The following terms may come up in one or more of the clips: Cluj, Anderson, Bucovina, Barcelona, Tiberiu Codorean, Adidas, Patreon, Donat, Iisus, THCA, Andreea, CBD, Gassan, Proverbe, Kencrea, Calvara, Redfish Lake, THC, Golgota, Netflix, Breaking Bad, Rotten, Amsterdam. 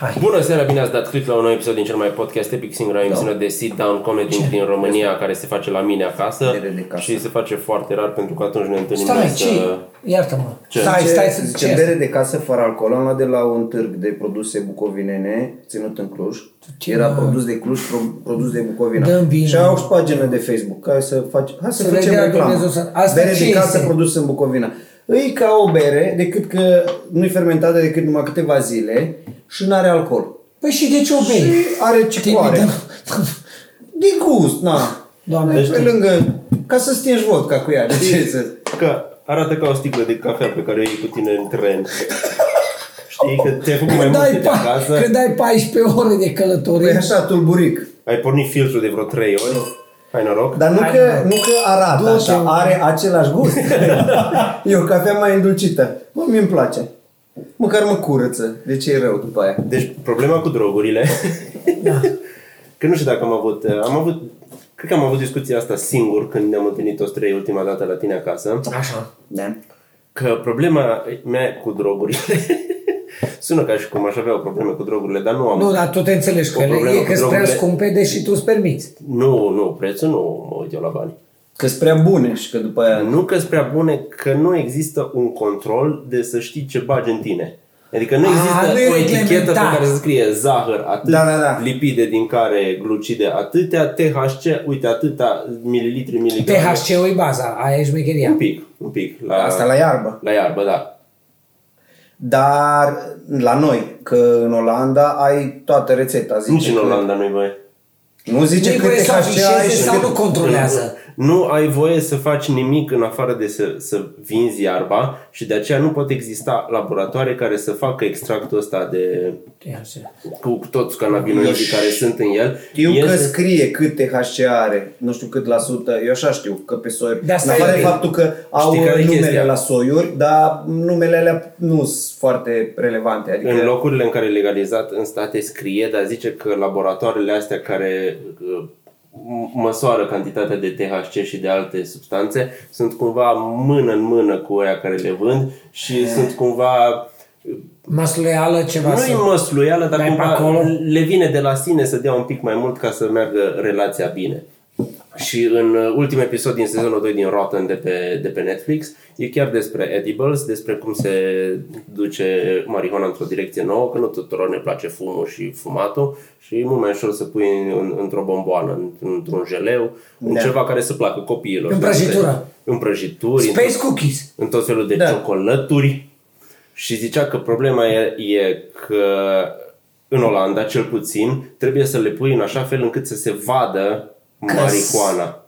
Hai. Bună seara, bine ați dat click la un nou episod din cel mai podcast epic, singura emisiune de sit-down comedy din România care se face la mine acasă și se face foarte rar pentru că atunci ne întâlnim. Stai, bere de casă fără alcool. Am luat de la un târg de produse bucovinene ținut în Cluj. Era produs de Cluj, produs de Bucovina. Și au o pagină de Facebook ca să faci, hai să facem reclamă. Bere de casă produs în Bucovina. E ca o bere, decât că nu-i fermentată decât numai câteva zile și n-are alcool. Păi și de ce o bere? Și are cicoare. De gust, na. Doamne, deci pe lângă, ca să stingi vodka cu ea. De ce? Că arată ca o sticlă de cafea pe care o iei cu tine în tren. Știi că te-ai făcut mai mult de acasă. Când ai 14 ore de călătorie. Păi așa, tulburic. Ai pornit filtrul de vreo 3 ori. Hai noroc. Dar nu că arată așa, are același gust. E o cafea mai îndulcită. Mă, mie îmi place. Măcar mă curăță. De ce e rău după aia? Deci problema cu drogurile. Da. Că nu știu dacă am avut cred că am avut discuția asta singur când ne-am întâlnit toți trei ultima dată la tine acasă. Așa. Da. Că problema mea cu drogurile sună ca și cum aș avea o problemă cu drogurile, dar nu am. Nu, dar tu te înțelegi că e că sunt prea scumpede și tu îți permiți. Nu, prețul nu mă uit eu la bani. Că sunt prea bune și că după aia... Nu că sunt prea bune, că nu există un control de să știi ce bagi în tine. Adică nu există o etichetă pe care se scrie zahăr atât, lipide din care glucide atâtea, THC, uite atâta, mililitri, miligrame. THC-ul e baza, aia e șmecheria. Un pic. Asta la iarbă. La iarbă, da. Dar la noi, că în Olanda ai toată rețeta. Nici în Olanda nu-i voie. Nu zice că te cașeai sau nu controlează. Nu ai voie să faci nimic în afară de să vinzi iarba și de aceea nu pot exista laboratoare care să facă extractul ăsta de cu toți cannabinoidii care sunt în el. Știu că scrie cât THCA are, nu știu cât la sută, eu așa știu că pe soiuri. În afară de faptul că au numele la soiuri, dar numele alea nu sunt foarte relevante. Adică în locurile în care e legalizat în state scrie, dar zice că laboratoarele astea care măsoară cantitatea de THC și de alte substanțe sunt cumva mână în mână cu aia care le vând și sunt cumva măsluială ceva. Nu e măsluială, dar cumva le vine de la sine să dea un pic mai mult ca să meargă relația bine. Și în ultimul episod din sezonul 2 din Rotten de pe Netflix e chiar despre edibles, despre cum se duce marihuana într-o direcție nouă, că nu tuturor ne place fumul și fumatul și e mult mai ușor să pui într-o bomboană, într-un jeleu, în ceva care să placă copiilor. În prăjitură. În prăjituri. Space cookies. În tot felul de ciocolături. Și zicea că problema e că în Olanda, cel puțin, trebuie să le pui în așa fel încât să se vadă marihuana.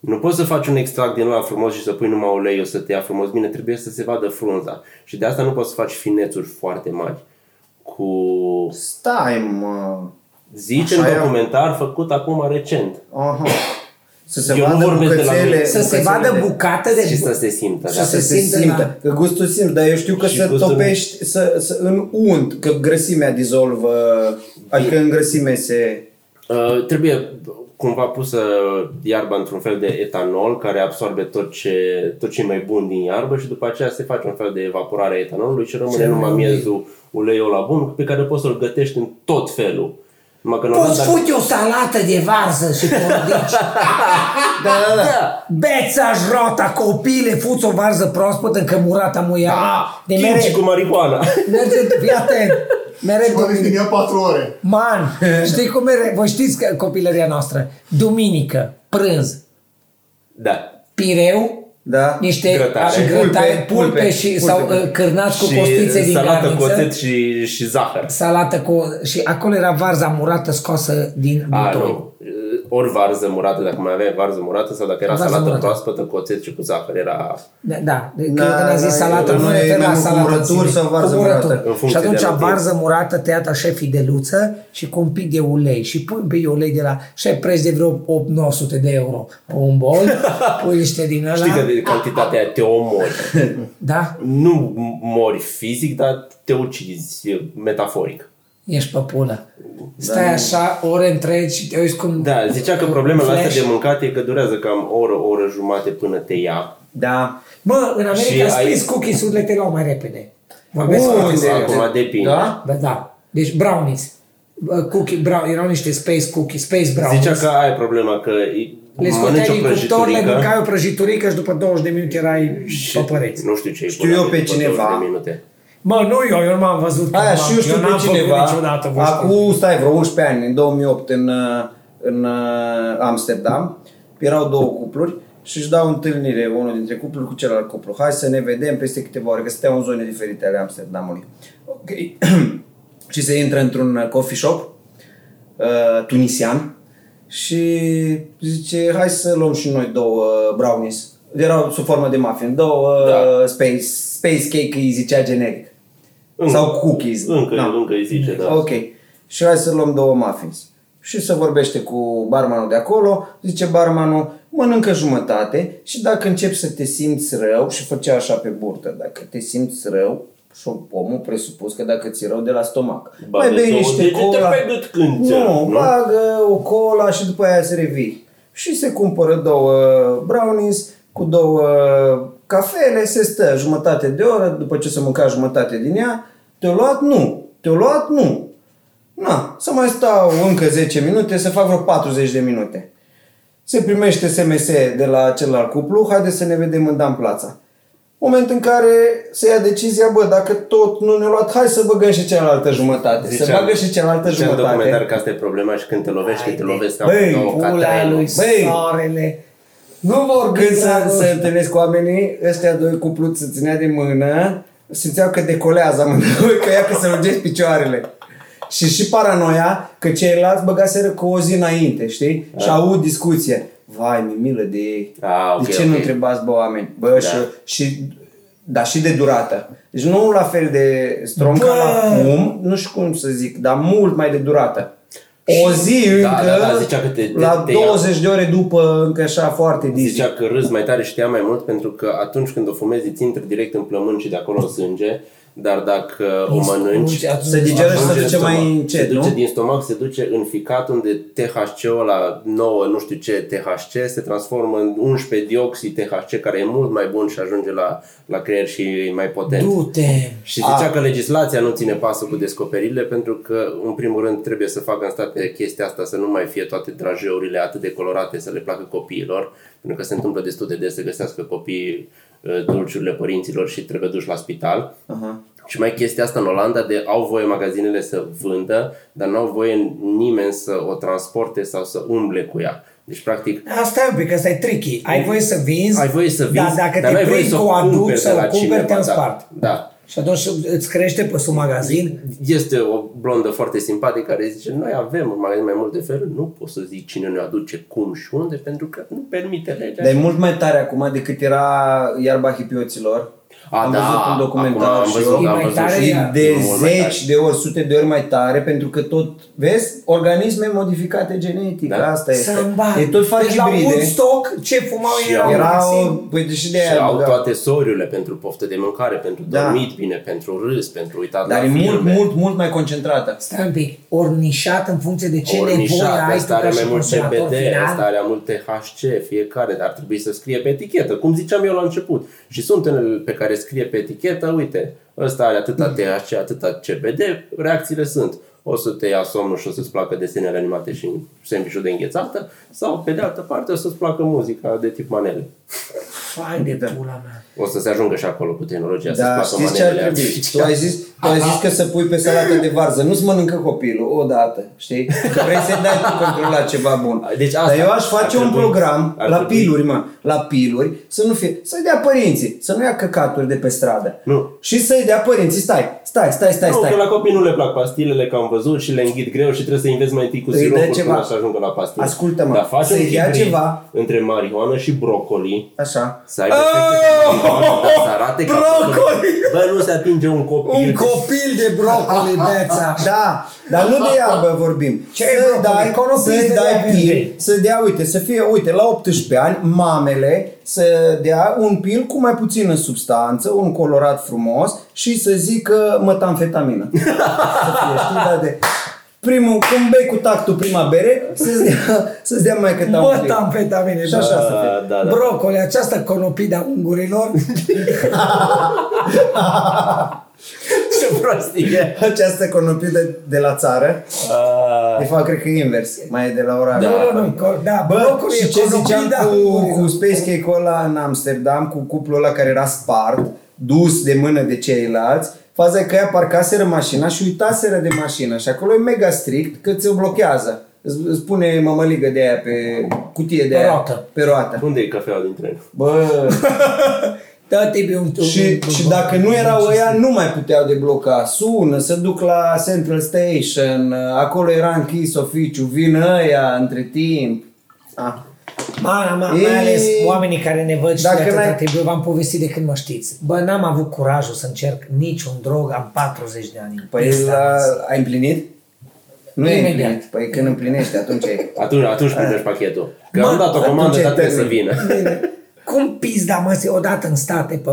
Nu poți să faci un extract din ăla frumos și să pui numai uleiul să te ia frumos. Bine, trebuie să se vadă frunza. Și de asta nu poți să faci finețuri foarte mari. Stai, mă! Zici așa în documentar făcut acum recent. Aha. Să se vadă bucată de... Și să se simtă. Să se simtă. Că gustul simți, dar eu știu că se topești în unt, că grăsimea dizolvă, adică în grăsime se... Trebuie cumva pusă iarba într-un fel de etanol care absorbe tot ce e mai bun din iarbă și după aceea se face un fel de evaporare a etanolului și rămâne numai miezul, uleiul ăla bun pe care poți să-l gătești în tot felul. Poți fute o salată de varză și pornici. Da. Beța jrota, copile, fuți o varză proaspătă încămurată muia. Da, chinci cu marihuana. Fii atent. Mărești din ea 4 ore. Man, știi cum mere? Voi știți că copilăria noastră, duminică, prânz. Da. Pireu. Da. Niște grătare, pulpe și sau cârnați cu costițe din garniță. Salată cu oțet și zahăr. Salată cu... Și acolo era varza murată scoasă din butoi. Ori varză murată, dacă mai aveai varză murată sau dacă era salată proaspătă cu oțet și cu zahăr, era... Da, când a zis salată, nu refer la salată cu murături. Și atunci varză murată tăiată așa fideluță și cu un pic de ulei. Și pui un pic de ulei de la... Și ai preț de vreo 900 de euro pe un bol, pui niște din ăla... Știi că de cantitatea te omori. Da? Nu mori fizic, dar te ucizi metaforic. Ești pe pulă. Stai așa, ore întregi și te uiți cum... Da, zicea că problemele astea de mâncat e că durează cam oră jumate până te ia. Da. Mă, în America space cookies-urile te luau mai repede. Acum depinde. Da? Da. Deci brownies. Cookie, erau niște space cookie, space brownies. Zicea că ai problema, că le scoteai din cuptor, le ducai o prăjiturică și după 20 de minute erai pe păreți. Nu știu ce e. Știu eu pe cineva. Mă, nu eu nu m-am văzut. Aia, și eu știu pe cineva. Acum, stai, vreo 11 ani, în 2008, în Amsterdam, erau două cupluri și își dau întâlnire unul dintre cupluri cu celălalt cuplu. Hai să ne vedem peste câteva ore, că stăteau în zone diferite ale Amsterdamului. Ok. Și se intră într-un coffee shop tunisian și zice, hai să luăm și noi două brownies. Erau sub formă de muffin, două space cake îi zicea generic. Încă, sau cookies. Încă îi zice, da. Ok. Și hai să luăm două muffins. Și se vorbește cu barmanul de acolo, zice barmanul, mănâncă jumătate și dacă începi să te simți rău, și făcea așa pe burtă, dacă te simți rău, și omul presupus că dacă ți-e rău de la stomac, mai bei niște cola, nu, bagă o cola și după aia se revii. Și se cumpără două brownies cu două cafele, se stă jumătate de oră, după ce s-a mâncat jumătate din ea, te-o luat? Nu. Te-o luat? Nu. Na, să mai stau încă 10 minute, să fac vreo 40 de minute. Se primește SMS de la celălalt cuplu, haide să ne vedem în Dan Plața. Moment în care se ia decizia, bă, dacă tot nu ne-a luat, hai să băgăm și cealaltă jumătate. Ziceam, se bagă și cealaltă jumătate. Ziceam documentar că asta e problema și când te lovești, haide, când te lovești. Băi, pula lui, soarele. Nu vor gândi să întâlnesc cu oamenii, ăștia doi cupluți se ținea de mână, simțeau că decolează amândoi, că ia că se lungesc picioarele. Și paranoia că ceilalți băgaseră cu o zi înainte, știi? Da. Și aud discuție. Vai, mi-e milă de ei. Okay, de ce nu întrebați, bă, oameni? Bă, da. Dar și de durată. Deci nu la fel de strong ca acum, nu știu cum să zic, dar mult mai de durată. O zi încă, la 20 de ore după, încă așa foarte dizi. Zicea că râzi mai tare și te ia mai mult, pentru că atunci când o fumezi, îți intră direct în plămâni și de acolo sânge. Dar dacă o mănânci, se digeră și se duce mai încet, nu? Se duce din stomac, se duce în ficat, unde THC-ul ăla 9, nu știu ce THC, se transformă în 11 dioxid THC, care e mult mai bun și ajunge la creier și e mai potent. Du-te! Și zicea că legislația nu ține pasul cu descoperirile, pentru că, în primul rând, trebuie să facă în state chestia asta, să nu mai fie toate drajeurile atât de colorate, să le placă copiilor, pentru că se întâmplă destul de des să găsească copiii dulciurile părinților și trebuie duși la spital. Uh-huh. Și mai chestia asta în Olanda, de au voie magazinele să vândă, dar n-au voie nimeni să o transporte sau să umble cu ea. Deci practic asta e un pic, asta e tricky. Ai voie să vinzi, dar dacă te prind cu o aduci sau o cumperi, te-am spart. Da. Și atunci îți crește pe sub magazin. Este o blondă foarte simpatică care zice, noi avem un magazin mai mult de fel, nu pot să zic cine ne aduce, cum și unde, pentru că nu permite legea. Dar e mult mai tare acum decât era iarba hipioților. Am văzut un documentar și de zeci de ori, sute de ori mai tare, pentru că tot, vezi, organisme modificate genetic, asta este. E tot fac hibride. La Woodstock, ce fumau erau și au toate soriurile pentru poftă de mâncare, pentru dormit bine, pentru râs, pentru uitat la filme. Dar e mult mai concentrată. Stai un pic, ornișat în funcție de ce nevoie ai tu ca și consumator final. Asta are mult THC, fiecare, dar trebuie să scrie pe etichetă, cum ziceam eu la început. Și sunt unele pe care scrie pe etichetă, uite, ăsta are atâta THC, atâta CBD, reacțiile sunt, o să te ia somnul și o să-ți placă desenele animate și sandwich-ul de înghețată, sau pe de altă parte o să-ți placă muzica de tip manele. Fai de pula mea. O să se ajungă și acolo cu tehnologia, să-ți placă manelele. Dar știți ce ar trebui? Tu ai zis că să pui pe salată de varză, nu-ți mănâncă copilul odată, știi? Că vrei să-i dai tu control la ceva bun. Deci asta, dar eu aș face un program la piluri, să-i dea părinții, să nu ia căcaturi de pe stradă. Nu. Și să-i dea părinții, stai. Nu, că la copii nu le plac pastilele, că am văzut și le înghit greu și trebuie să-i înveți mai întâi cu siropuri până să ajungă la pastile. Ascultă-mă, dar faci să-i dea ceva între marihuana și broccoli. Așa. Să aibă efecte. Broccoli! Bă, nu se atinge un copil. Un copil de broccoli, beța. Da, dar nu de iarbă vorbim. Să dea, uite, la 18 ani, mamele să dea un pil cu mai puțină substanță, un colorat frumos și să zică metamfetamină. Să fie, știi, da, de... primul, cum bei cu tactul prima bere, să-ți dea mai cât amfetamine. Bă, amfetamine, și așa să fie. Da, da. Brocoli, această conopida ungurilor. Ce prostie. Această conopidă de la țară. De fapt, cred că invers. Mai e de la ora. Da, da, bă, și ce ziceam cu Space Cake-ul ăla în Amsterdam, cu cuplul ăla care era spart, dus de mână de ceilalți, faza că ea parcaseră mașina și uitaseră de mașină și acolo e mega strict că ți-o blochează. Îți pune mămăligă de aia pe cutie de aia. Pe roată. Unde e cafeaua din tren? Bă... Și dacă nu erau ăia, nu mai puteau debloca. Sună, se duc la Central Station, acolo era închis oficiu, vin ăia între timp. Ah. Mai ales oamenii care ne văd și de atâta trebuie, v-am povestit de când mă știți. Bă, n-am avut curajul să încerc niciun drog, am 40 de ani. Păi ai împlinit? Nu e împlinit. Păi când împlinești, atunci primești pachetul. Că am dat o comandă, dar trebuie să vină. Cum pizda, mă, odată în state, pe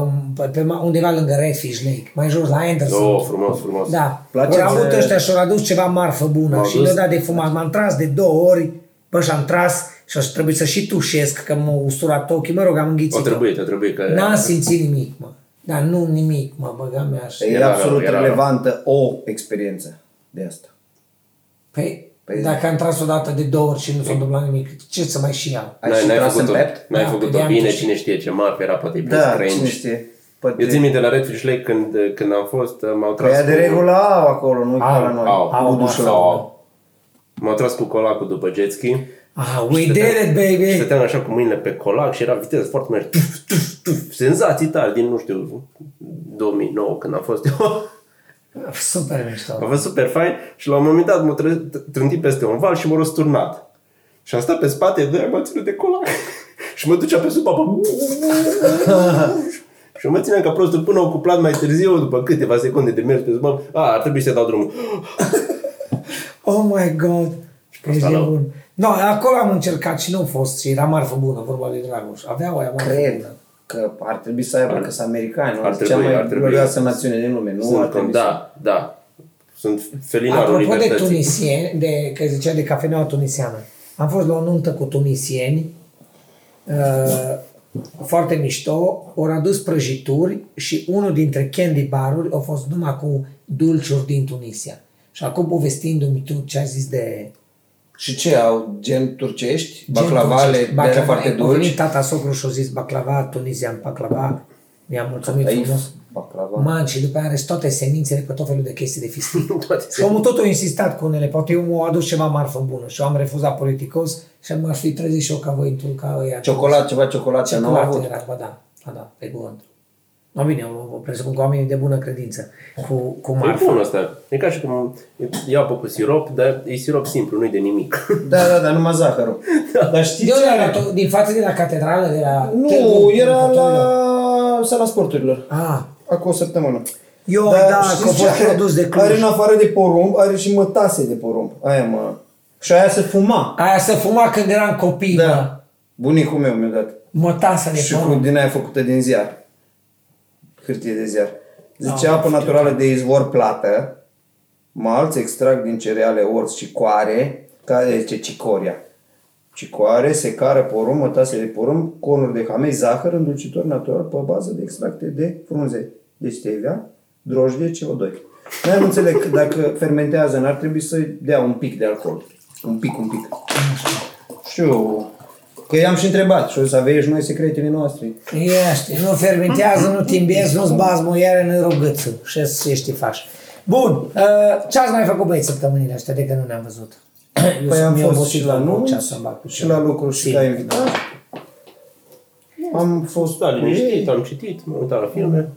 undeva lângă Redfish Lake, mai jos la Anderson. Oh, frumos. Da, au avut ăștia și-au adus ceva marfă bună și le-au dat de fumat. M-am tras de 2 ori, bă, și-am tras și aș trebui să și tușesc, că m-au usturat ochii, mă rog, am înghițit. O trebuie. N-am simțit nimic, mă. Dar nu nimic, mă, băga mea așa. E absolut relevantă o experiență de asta. Păi dacă am tras odată de 2 ori și nu s-a întâmplat nimic, ce să mai și iau? N-ai făcut-o bine, cine știe ce marfă era, poate e strange. Cine știe. Eu țin minte la Redfish Lake când am fost, m-au tras cu... Aia de regulă au acolo, nu ca la noi. M-au tras cu colacul după jet ski. We did it, baby! Și stăteam așa cu mâinile pe colac și era viteză foarte mare. Senzații tari din, nu știu, 2009 când am fost eu. Super mișto. A fost super fain și la un moment dat m-a trântit peste un val și m-a răsturnat. Și am stat pe spate, doi m-a ținut de colac și mă ducea pe sub apă. Și mă țineam ca prostul până au cuplat mai târziu, după câteva secunde de mers pe sub apă. Ar trebui să dau drumul. Oh my God! No, acolo am încercat și nu a fost și era marfă bună, vorba lui Dragoș. Aveau aia marfă bună. Că ar trebui să aibă, că sunt americani, cea mai glorioasă națiune din lume. Da. Sunt felinarul libertății. Apropo de tunisieni, că zicea de cafeneaua tunisiană, am fost la o nuntă cu tunisieni, foarte mișto, au adus prăjituri și unul dintre candy baruri a fost numai cu dulciuri din Tunisia. Și acum povestindu-mi tu ce ai zis de... Și ce au? Gen turcești? Baclavale? De-aia foarte dulci? A venit tata socru și-a zis baclava, tunisian, baclava. Mi-am mulțumit frumos. Man, și după aia are toate semințele cu tot felul de chestii de fistic. Și omul tot a insistat cu unele. Poate eu m-au adus ceva marfă bună și eu am refuzat politicos și m-aș fi trezit și eu ca voi ca ăia. Ciocolată nu am avut. Da, pe gând. No, bine, o presupun cu oamenii de bună credință. Cu marfă. E bun ăsta. E ca și cum iau apă cu sirop, dar e sirop simplu, nu-i de nimic. Da, numai zahărul. Dar știi ce? Din față de la catedrală? De la... Nu, era la sala sporturilor. Acum o săptămână. Că a fost produs de Cluj. Are în afară de porumb, are și mătase de porumb. Și aia se fuma. Aia se fuma când eram copii. Da. Bunicul meu mi-a dat. Mătasa de porumb. Și din aia făcută din ziar. Hârtie de ziar. Zice, apă naturală de izvor plată, malți, extract din cereale, orz și coare, care zice cicoria. Cicoare, secară, porumb, mătase de porumb, conuri de hamei, zahăr, îndulcitor natural pe bază de extracte de frunze de stevia, drojdie, CO2. Noi am înțeles că dacă fermentează, n-ar trebui să-i dea un pic de alcool. Un pic. Știu... Că i-am și întrebat și o să aveți noi secretele noastre. Ești, nu fermentează, nu timbezi, nu-ți bazi muiere, nu-i rogăță. Și ești faci. Bun, ce ați mai făcut, băieți, săptămânile astea de că nu ne-am văzut? Păi am fost și la nunți, și la lucruri, și la invitat. Am fost liniștit, am citit, m-am uitat la filme.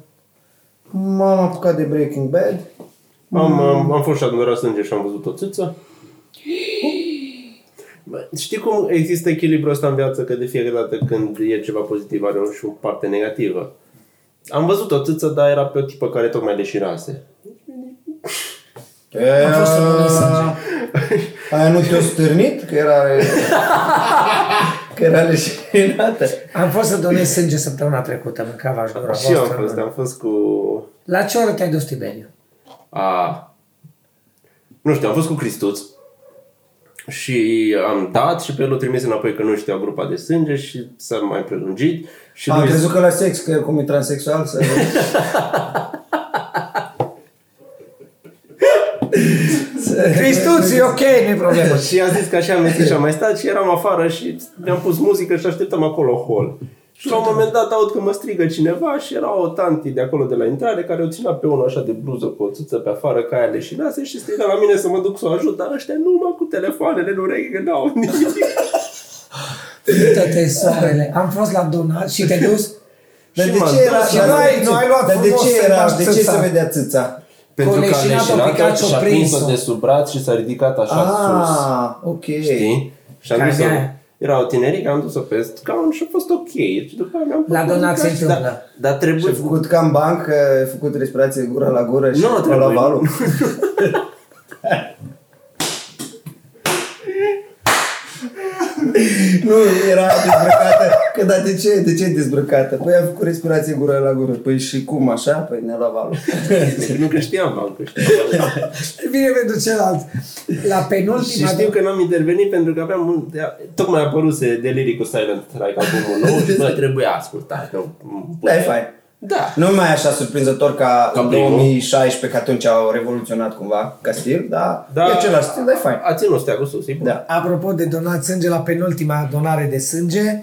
M-am apucat de Breaking Bad. Am fost și adunărat sânge și am văzut o țâță. Știi cum există echilibrul ăsta în viață, că de fiecare dată când e ceva pozitiv are și o parte negativă. Am văzut o țâță, dar era pe o tipă care tocmai leșirase. Aia nu te-o stârnit? Că era leșinată. Am fost să donez sânge săptămâna trecută, mâncava aș dura. Și eu am fost cu... La ce oră te-ai dus, Tiberiu? Nu știu, am fost cu Cristuț și am dat și pe el o trimis înapoi că nu știa grupa de sânge și s-a mai prelungit. Și am crezut că la sex, că cum e transexual să... Cristuț, e ok, nu-i problemă. Și a zis că așa am mers și am mai stat și eram afară și mi-am pus muzică și așteptam acolo hol. Și la un moment dat aud că mă strigă cineva și era o tanti de acolo de la intrare care o ținea pe unul așa de bluză cu o țâță pe afară ca aia leșinase și striga la mine să mă duc să o ajut, dar ăștia numai cu telefoanele în ureche că n-au nimic. Uită-te, soarele, am fost la Donat și te-ai dus? Dar de ce era așa? Nu ai luat frumos să lași țâța. De ce să vedea țâța? Pentru că a leșinat-o și a prins-o de sub braț și s-a ridicat așa sus. Ok. Știi? Și am zis-o... Erau tinerii, am dus-o pe scaun și a fost ok. Și după aia mi-am făcut... La Donat se întâmplă. Și-a făcut ca în banc, a făcut respirație gura la gură și a luat valul. Nu, era dezbrăcată. Că da, de ce e dezbrăcată? Păi a făcut respirație gura la gură. Păi și cum, așa? Păi ne-a luat valul. Nu că știam valul. Bine pentru celălalt. La penultima... Și știu că n-am intervenit pentru că aveam... Tocmai apăruse Delirii cu Silent Like albumul nou și bă, trebuia ascultat. Da, e fain. Da. Nu mai așa surprinzător ca în 2016, că atunci au revoluționat cumva ca stil, dar e același stil, dar e fain. A ținut stea cu sus, e bun. Da. Apropo de donat sânge, la penultima donare de sânge,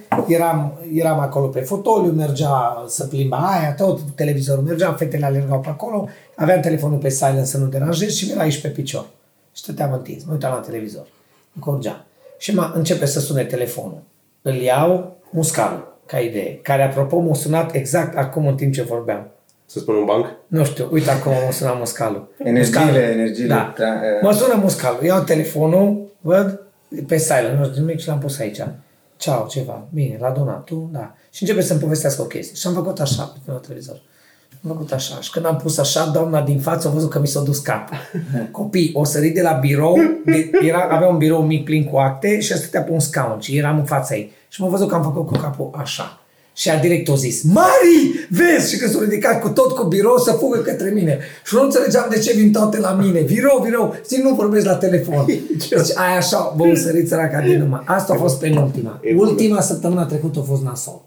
eram acolo pe fotoliu, mergea să plimba aia, tot televizorul mergea, fetele alergau pe acolo, aveam telefonul pe silent să nu deranjez și mi-era aici pe picior. Și stăteam întins, mă uitam la televizor, îmi corgeam. Și începe să sune telefonul. Îl iau, muscarul. Ca idee, care apropo m-a sunat exact acum în timp ce vorbeam. Să spun un banc? Nu știu, uite acum m-a sunat muscalul. Energiile. Da. Mă sună muscalul, iau telefonul, văd, pe silent, nu știu nimic și l-am pus aici. Ceau, ceva, bine, la Donat, tu, da. Și începe să-mi povestească o chestie. Și am făcut așa, pe televizor. Și când am pus așa, doamna din față a văzut că mi s-a dus capul. Copii, o sărit de la birou, avea un birou mic plin cu acte și stătea pe un scaun și eram în fața ei. Și m-a văzut că am făcut cu capul așa. Și a direct o zis, Mari, vezi? Și că s-a ridicat cu tot cu birou să fugă către mine. Și nu înțelegeam de ce vin toate la mine. Birou, zic, nu vorbesc la telefon. Deci aia așa, bă, o sărit săraca din urmă. Asta a fost penultima. Ultima săptămână trecută a fost nasol.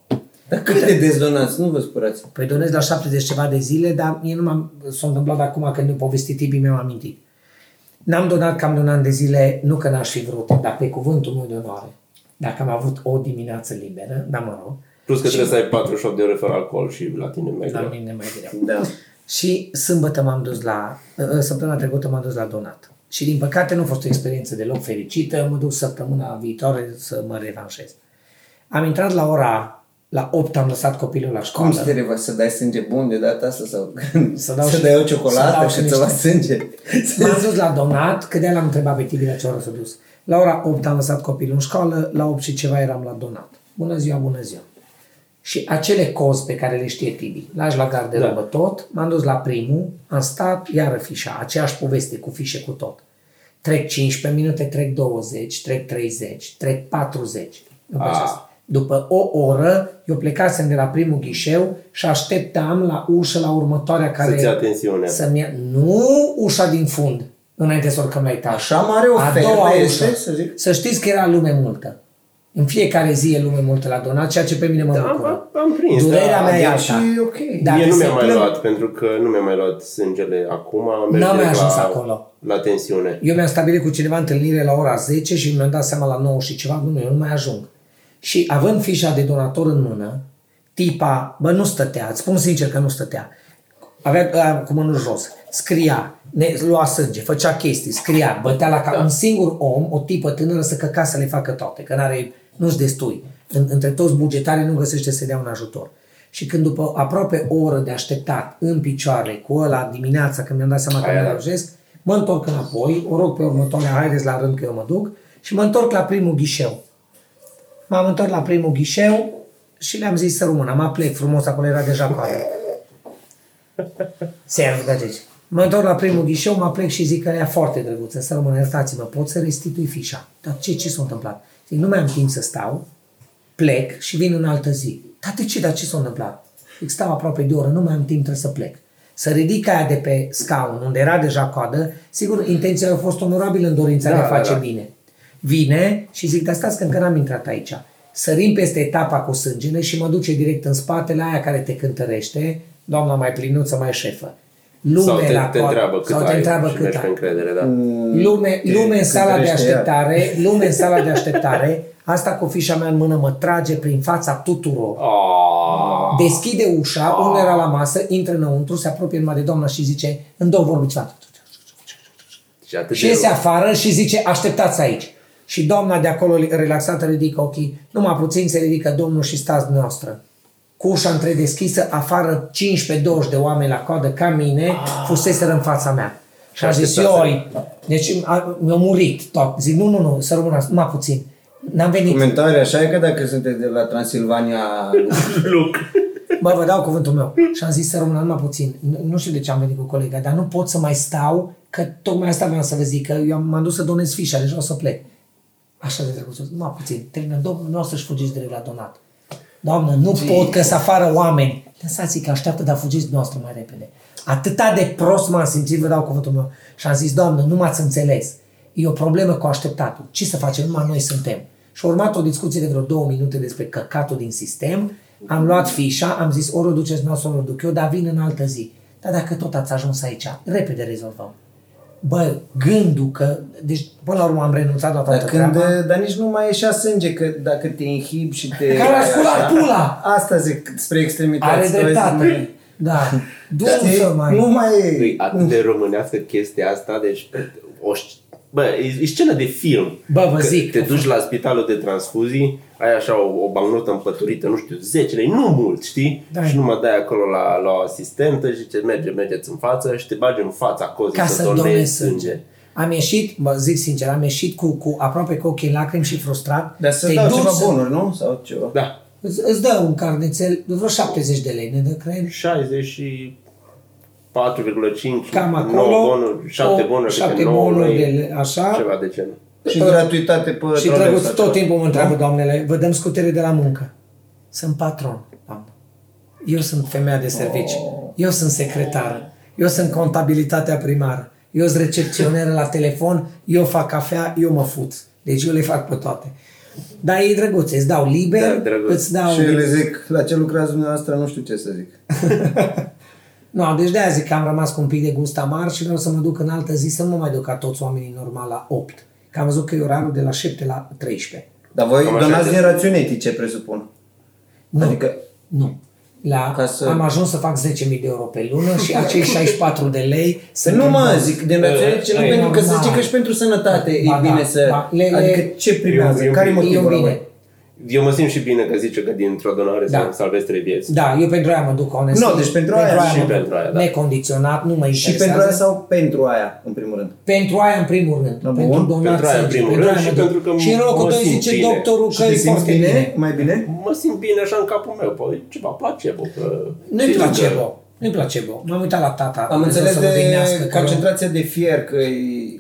Dar cât de dezdonați? Nu vă spurați. Păi donez la 70 ceva de zile, dar mie nu s-a întâmplat acum când mi-a povestit Tibi, mi-am amintit. N-am donat cam de un an de zile, nu că n-aș fi vrut, dar pe cuvântul meu de onoare. Dacă am avut o dimineață liberă, dar mă rog. Plus că trebuie să ai 48 de ore fără alcool și la tine mai greu. La mine mai greu. Da. Și sâmbătă săptămâna trecută m-am dus la Donat. Și din păcate nu a fost o experiență deloc fericită, mă duc săptămâna viitoare să mă revanșez. Am intrat la ora... La 8 am lăsat copilul la școală. Cum să dai sânge bun de data asta? Sau să dai o ciocolată și să las sânge? M-am dus la Donat, că de-aia l-am întrebat pe Tibi la ce oră s-a dus. La ora 8 am lăsat copilul în școală, la 8 și ceva eram la Donat. Bună ziua. Și acele cozi pe care le știe Tibi, lași la garderobă tot, m-am dus la primul, am stat, iară fișa, aceeași poveste cu fișe cu tot. Trec 15 minute, trec 20, trec 30, trec 40. După o oră, eu plecasem de la primul ghișeu și așteptam la ușă, la următoarea care... Să-ți ia tensiunea. Nu ușa din fund, înainte să urcăm la etaj. Așa mare ofertă. A doua ușă. Să știți că era lume multă. În fiecare zi e lume multă la Donat, ceea ce pe mine mă bucură. Am prins. Durerea mea e alta. Okay. Eu nu mi-am mai luat, pentru că nu mi-am mai luat sângele acum. N-am mai ajuns acolo. La tensiune. Eu mi-am stabilit cu cineva întâlnire la ora 10 și mi-am dat seama la 9 și ceva. Nu, eu nu mai ajung. Și având fișa de donator în mână, tipa, nu stătea, îți spun sincer că nu stătea, avea cu mânul jos, scria, lua sânge, făcea chestii, scria, bătea la cap. Da. Un singur om, o tipă tânără, să căca să le facă toate, că nu-și destui. Între toți bugetarii nu găsește să dea un ajutor. Și când după aproape o oră de așteptat în picioare cu ăla dimineața, când mi-am dat seama că mă rugesc, mă întorc înapoi, o rog pe următoarea, haideți la rând că eu mă duc, și mă întorc la primul ghișeu. M-am întors la primul ghișeu și le-am zis să rămână. Mă plec frumos, acolo era deja coadă. Mă întorc la primul ghișeu, mă plec și zic că ea foarte drăguță. Să rămână, iertați-mă, pot să restitui fișa. Dar ce s-a întâmplat? Zic, nu mai am timp să stau, plec și vin în altă zi. Dar ce s-a întâmplat? Zic, stau aproape de o oră, nu mai am timp, trebuie să plec. să ridic aia de pe scaun, unde era deja coadă, sigur, intenția a fost onorabilă în dorința de a face bine. Vine și zic, dar stați că încă n-am intrat aici. Sărim peste etapa cu sângele și mă duce direct în spatele aia care te cântărește, doamna mai plinuță, mai șefă. Lume în sala de așteptare, lume în sala de așteptare, asta cu fișa mea în mână mă trage prin fața tuturor. Deschide ușa, unul era la masă, intră înăuntru, se apropie numai de doamna și zice, în două vorbi ceva. Și iese afară și zice, așteptați aici. Și doamna de acolo, relaxată, ridică ochii, numai puțin se ridică domnul și stați noastră. Cu ușa întredeschisă, afară 15-20 de oameni la coadă, ca mine, fuseseră în fața mea. Și a zis, ioi, deci mi-a murit tot. Zic, nu, să rămânați, numai puțin. N-am venit. Comentarii așa e că dacă sunteți de la Transilvania... Luc. Bă, vă dau cuvântul meu. Și am zis, să rămânați, numai puțin. Nu știu de ce am venit cu colega, dar nu pot să mai stau, că tocmai asta vreau să vă zic, că eu m-am dus să donez fișa, deci o să plec. Așa de trecut, numai puțin. Termină, domnul, nu o să-și fugiți de la Donat. Doamnă, nu pot că să afară oameni. Lăsați-i că așteaptă, dar fugiți noastră mai repede. Atâta de prost m-am simțit, vă dau cuvântul meu. Și am zis, doamnă, nu m-ați înțeles. E o problemă cu așteptatul. Ce să facem? Numai noi suntem. Și a urmat o discuție de vreo 2 minute despre căcatul din sistem. Am luat fișa, am zis, ori o duceți noastră, ori o duc eu, dar vin în altă zi. Dar dacă tot ați ajuns aici, repede rezolvăm. Bă, gândul că... Deci, până la urmă am renunțat la toată treaba. Dar nici nu mai ieșea sânge, că dacă te inhibi și te... Care a sculat pula! Asta zic, spre extremități. Are dreptate. Da. Nu mai e. Atât de românească chestia asta, deci... Bă, e scenă de film. Bă, vă zic. Te duci la spitalul de transfuzii, ai așa o bancnotă împăturită, nu știu, 10 lei, nu mult, știi? Da. Și nu mă dai acolo la o asistentă și zice, mergeți în față și te bagi în fața cozii să donezi sânge. Am ieșit, bă, zic sincer, am ieșit cu aproape cu ochii în lacrimi și frustrat. Dar să dau ceva bunuri, nu? Sau ceva? Da. Îți dă un carnețel, vreo 70 de lei, ne dă, cred? 60 și... 4,5, cam acolo, 9 bonuri, 7 bonuri, 7 bonuri lei, așa, ceva de genul. Și gratuitate pe și drăguț, tot timpul mă întreabă, doamnele, vă dăm scutere de la muncă. Sunt patron, doamnă. Eu sunt femeia de servici. Eu sunt secretară. Eu sunt contabilitatea primară. Eu sunt recepționeră la telefon. Eu fac cafea, eu mă fut. Deci eu le fac pe toate. Dar ei drăguțe, îți dau liber, da, îți dau... Și eu le zic, la ce lucrați dumneavoastră, nu știu ce să zic. No, deci de-aia zic că am rămas cu un pic de gust amar și vreau să mă duc în altă zi să nu mă mai duc ca toți oamenii normal la 8. Că am văzut că e orarul de la 7 la 13. Dar voi donați din rațiuni etice, presupun. Nu, adică... nu. Am ajuns să fac 10.000 de euro pe lună și acei 64 de lei... Nu mă zic, din rațiuni etice, pentru că se zice că și pentru sănătate e bine să... Adică ce primează? Care e motivul la voi? Eu mă simt și bine că zice că dintr-o donare să salvezi 3 vieți. Da, eu pentru aia mă duc, onest. Nu, deci pentru aia, da. Necondiționat, nu mă interesează. Și pentru aia sau pentru aia, în primul rând? Pentru aia, în primul rând. Da, pentru donație, pentru că și în locul tău zice bine. Doctorul că e foarte bine. Mai bine? Mă simt bine așa în capul meu, păi ceva placebo. Nu-i placebo. Nu-i placebo. M-am uitat la tata. Am înțeles de concentrația de fier,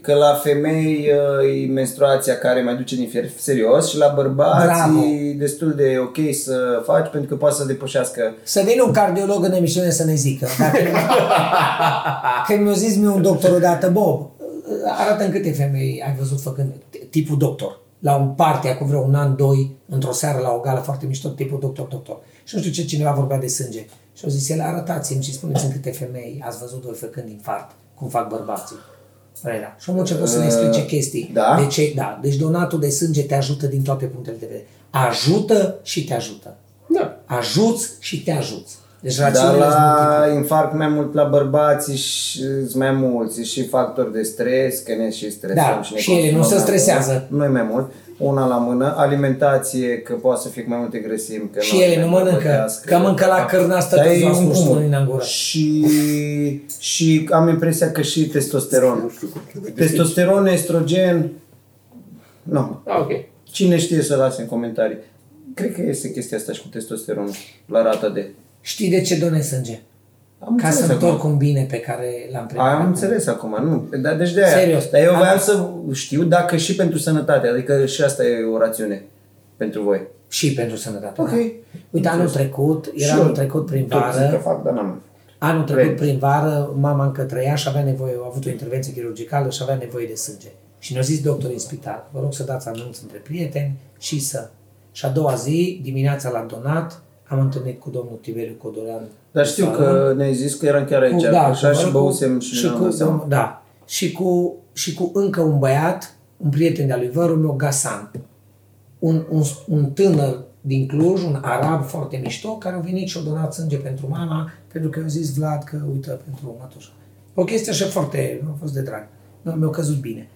că la femei e menstruația care mai duce din fier serios și la bărbați e destul de ok să faci pentru că poate să depășească. Să vină un cardiolog în emisiune să ne zică. Când mi-a zis un doctor odată, Bob, arată-mi câte femei ai văzut făcând tipul doctor. La un party, acum vreo 1 an, 2, într-o seară la o gală foarte mișto, tipul doctor. Și nu știu ce, cineva vorbea de sânge. Și au zis, el, arătați-mi și spuneți-mi câte femei ați văzut voi făcând infart, cum fac bărbații. Da. Și omul început să ne explice chestii. Da? De ce? Da. Deci donatul de sânge te ajută din toate punctele de vedere. Ajută și te ajută. Da. Ajuți și te ajuți. Deci dar la infarct mai mult la bărbați și mai mulți și factori de stres, că ne și stresăm. Da, și ele nu se stresează. Nu-i mai mult. Una la mână, alimentație, că poate să fie mai multe grăsimi. Că și ele nu mănâncă, că mănâncă la cărna stă tot. Și am impresia că și testosteron. Testosteron, estrogen... Nu. Okay. Cine știe să lase în comentarii. Cred că este chestia asta și cu testosteronul, la rata de... Știi de ce donezi sânge? Ca să întorc un bine pe care l-am primit. Am înțeles acum, nu. Dar deci de aia. Serios. Dar eu voiam să știu dacă și pentru sănătate, adică și asta e o rațiune pentru voi. Și pentru sănătate. Ok. Da. Uite, anul trecut, prin vară, Anul trecut, prin vară, mama încă trăia și avea nevoie, a avut o intervenție chirurgicală și avea nevoie de sânge. Și ne-a zis doctorul în spital, vă rog să dați anunț între prieteni și să... Și a doua zi, dimineața la Donat, am întâlnit cu domnul Tiberiu Codorean. Dar știu că ne-ai zis că eram chiar aici, da, așa și băusem și ne-am lăsat. Da, și cu încă un băiat, un prieten de-a lui vărul meu, Gassan. Un tânăr din Cluj, un arab foarte mișto, care a venit și a donat sânge pentru mama, pentru că i-a zis Vlad că uită pentru mătușa. O chestie așa foarte, nu a fost de drag, mi-a căzut bine.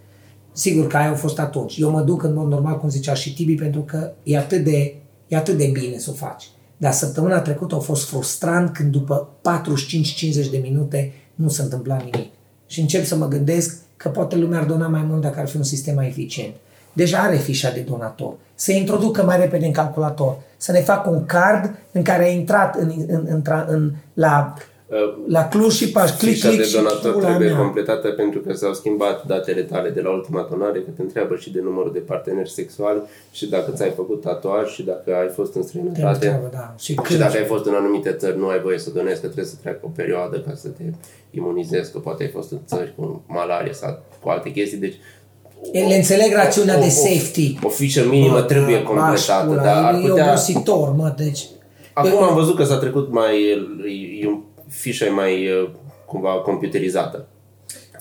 Sigur că aia a fost atunci. Eu mă duc în mod normal, cum zicea și Tibi, pentru că e atât de bine să o faci. Dar săptămâna trecută a fost frustrant când după 45-50 de minute nu se întâmpla nimic. Și încep să mă gândesc că poate lumea ar dona mai mult dacă ar fi un sistem mai eficient. Deja are fișa de donator. Să introducă mai repede în calculator. Să ne facă un card în care ai intrat la Cluj și pași. Fișa de donator trebuie completată pentru că s-au schimbat datele tale de la ultima donare, că te întreabă și de numărul de parteneri sexuali și dacă ți-ai făcut tatuaj și dacă ai fost în străinătate. Da. Și dacă ai fost în anumite țări, nu ai voie să donezi, că trebuie să treacă o perioadă ca să te imunizezi, că poate ai fost în țări cu malaria sau cu alte chestii. Deci le înțeleg rațiunea de safety. O fișă minimă trebuie completată. Dar e obositor, mă, deci... Acum am văzut că s-a trecut mai... Fișa e mai cumva computerizată.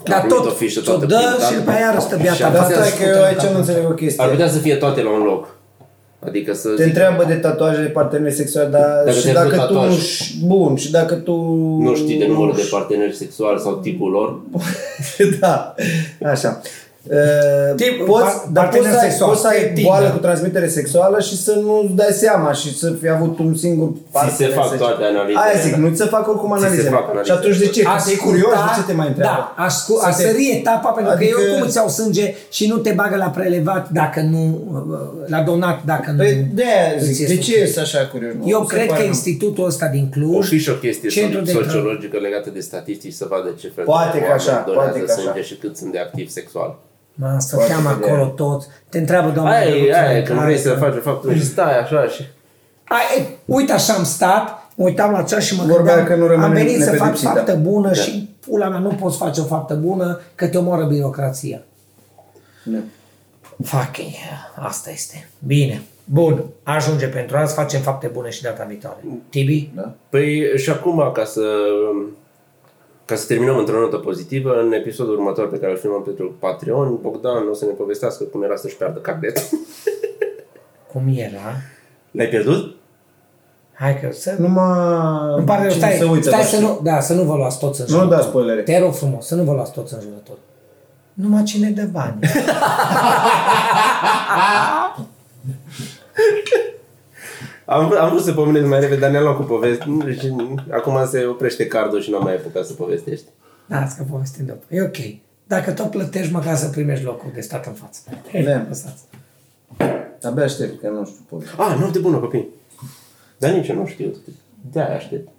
Dar tot o dă și după aia răstă biata. Dar asta e că eu aici nu înțeleg o chestie. Ar putea să fie toate la un loc. Adică să te întreabă de tatuaje de parteneri sexuali, dar și dacă tu nu bun, și dacă tu nu știi de numărul de parteneri sexuali sau tipul lor. Da. Așa. Poți să ai boală cu transmitere sexuală și să nu-ți dai seama și să fi avut un singur partener. Ți se fac toate analizele. Aia zic, nu-ți se fac oricum analizele. Și atunci de ce? Că e curios, de ce te mai întreabă? Da, a sări etapa, pentru că eu oricum îți iau sânge și nu te bagă la prelevat dacă nu, la donat dacă nu. Păi de ce ești așa curios? Eu cred că institutul ăsta din Cluj... O fi și o chestie sociologică legată de statistici să vadă ce fel de oameni donează sânge și cât sunt de activ sexual. Mă, stăteam acolo tot. Te întreabă, doamne... Aia, când vrei să faci faptul și stai așa și... Uite așa am stat, uitam la ceas și mă gândeam, am venit să fac faptă bună și pula mea, nu poți face o faptă bună că te omoară birocrația. Da. Fucking, asta este. Bine. Bun, ajunge pentru azi, facem fapte bune și data viitoare. Tibi? Da. Păi și acum, ca să terminăm într-o notă pozitivă, în episodul următor pe care îl filmăm pentru Patreon, Bogdan o să ne povestească cum era să-și piardă carnetul. Cum era? L-ai pierdut? Hai că să... Îmi pare rău, stai să nu... Da, să nu vă luați toți în jurători. Nu da spoilere. Te rog frumos, să nu vă luați toți în jurători. Numai cine dă bani. Am vrut să pomenesc mai repede, dar ne-am luat cu povesti. Acum se oprește cardul și n-am mai apucat să povestești. Las că povestim după. E ok. Dacă tot plătești, măcar să primești locul de stat în față. Ne-am păsat. Abia aștept, că nu știu povesti. Nu, de bună, copii. Dar nici eu nu știu. De-aia aștept.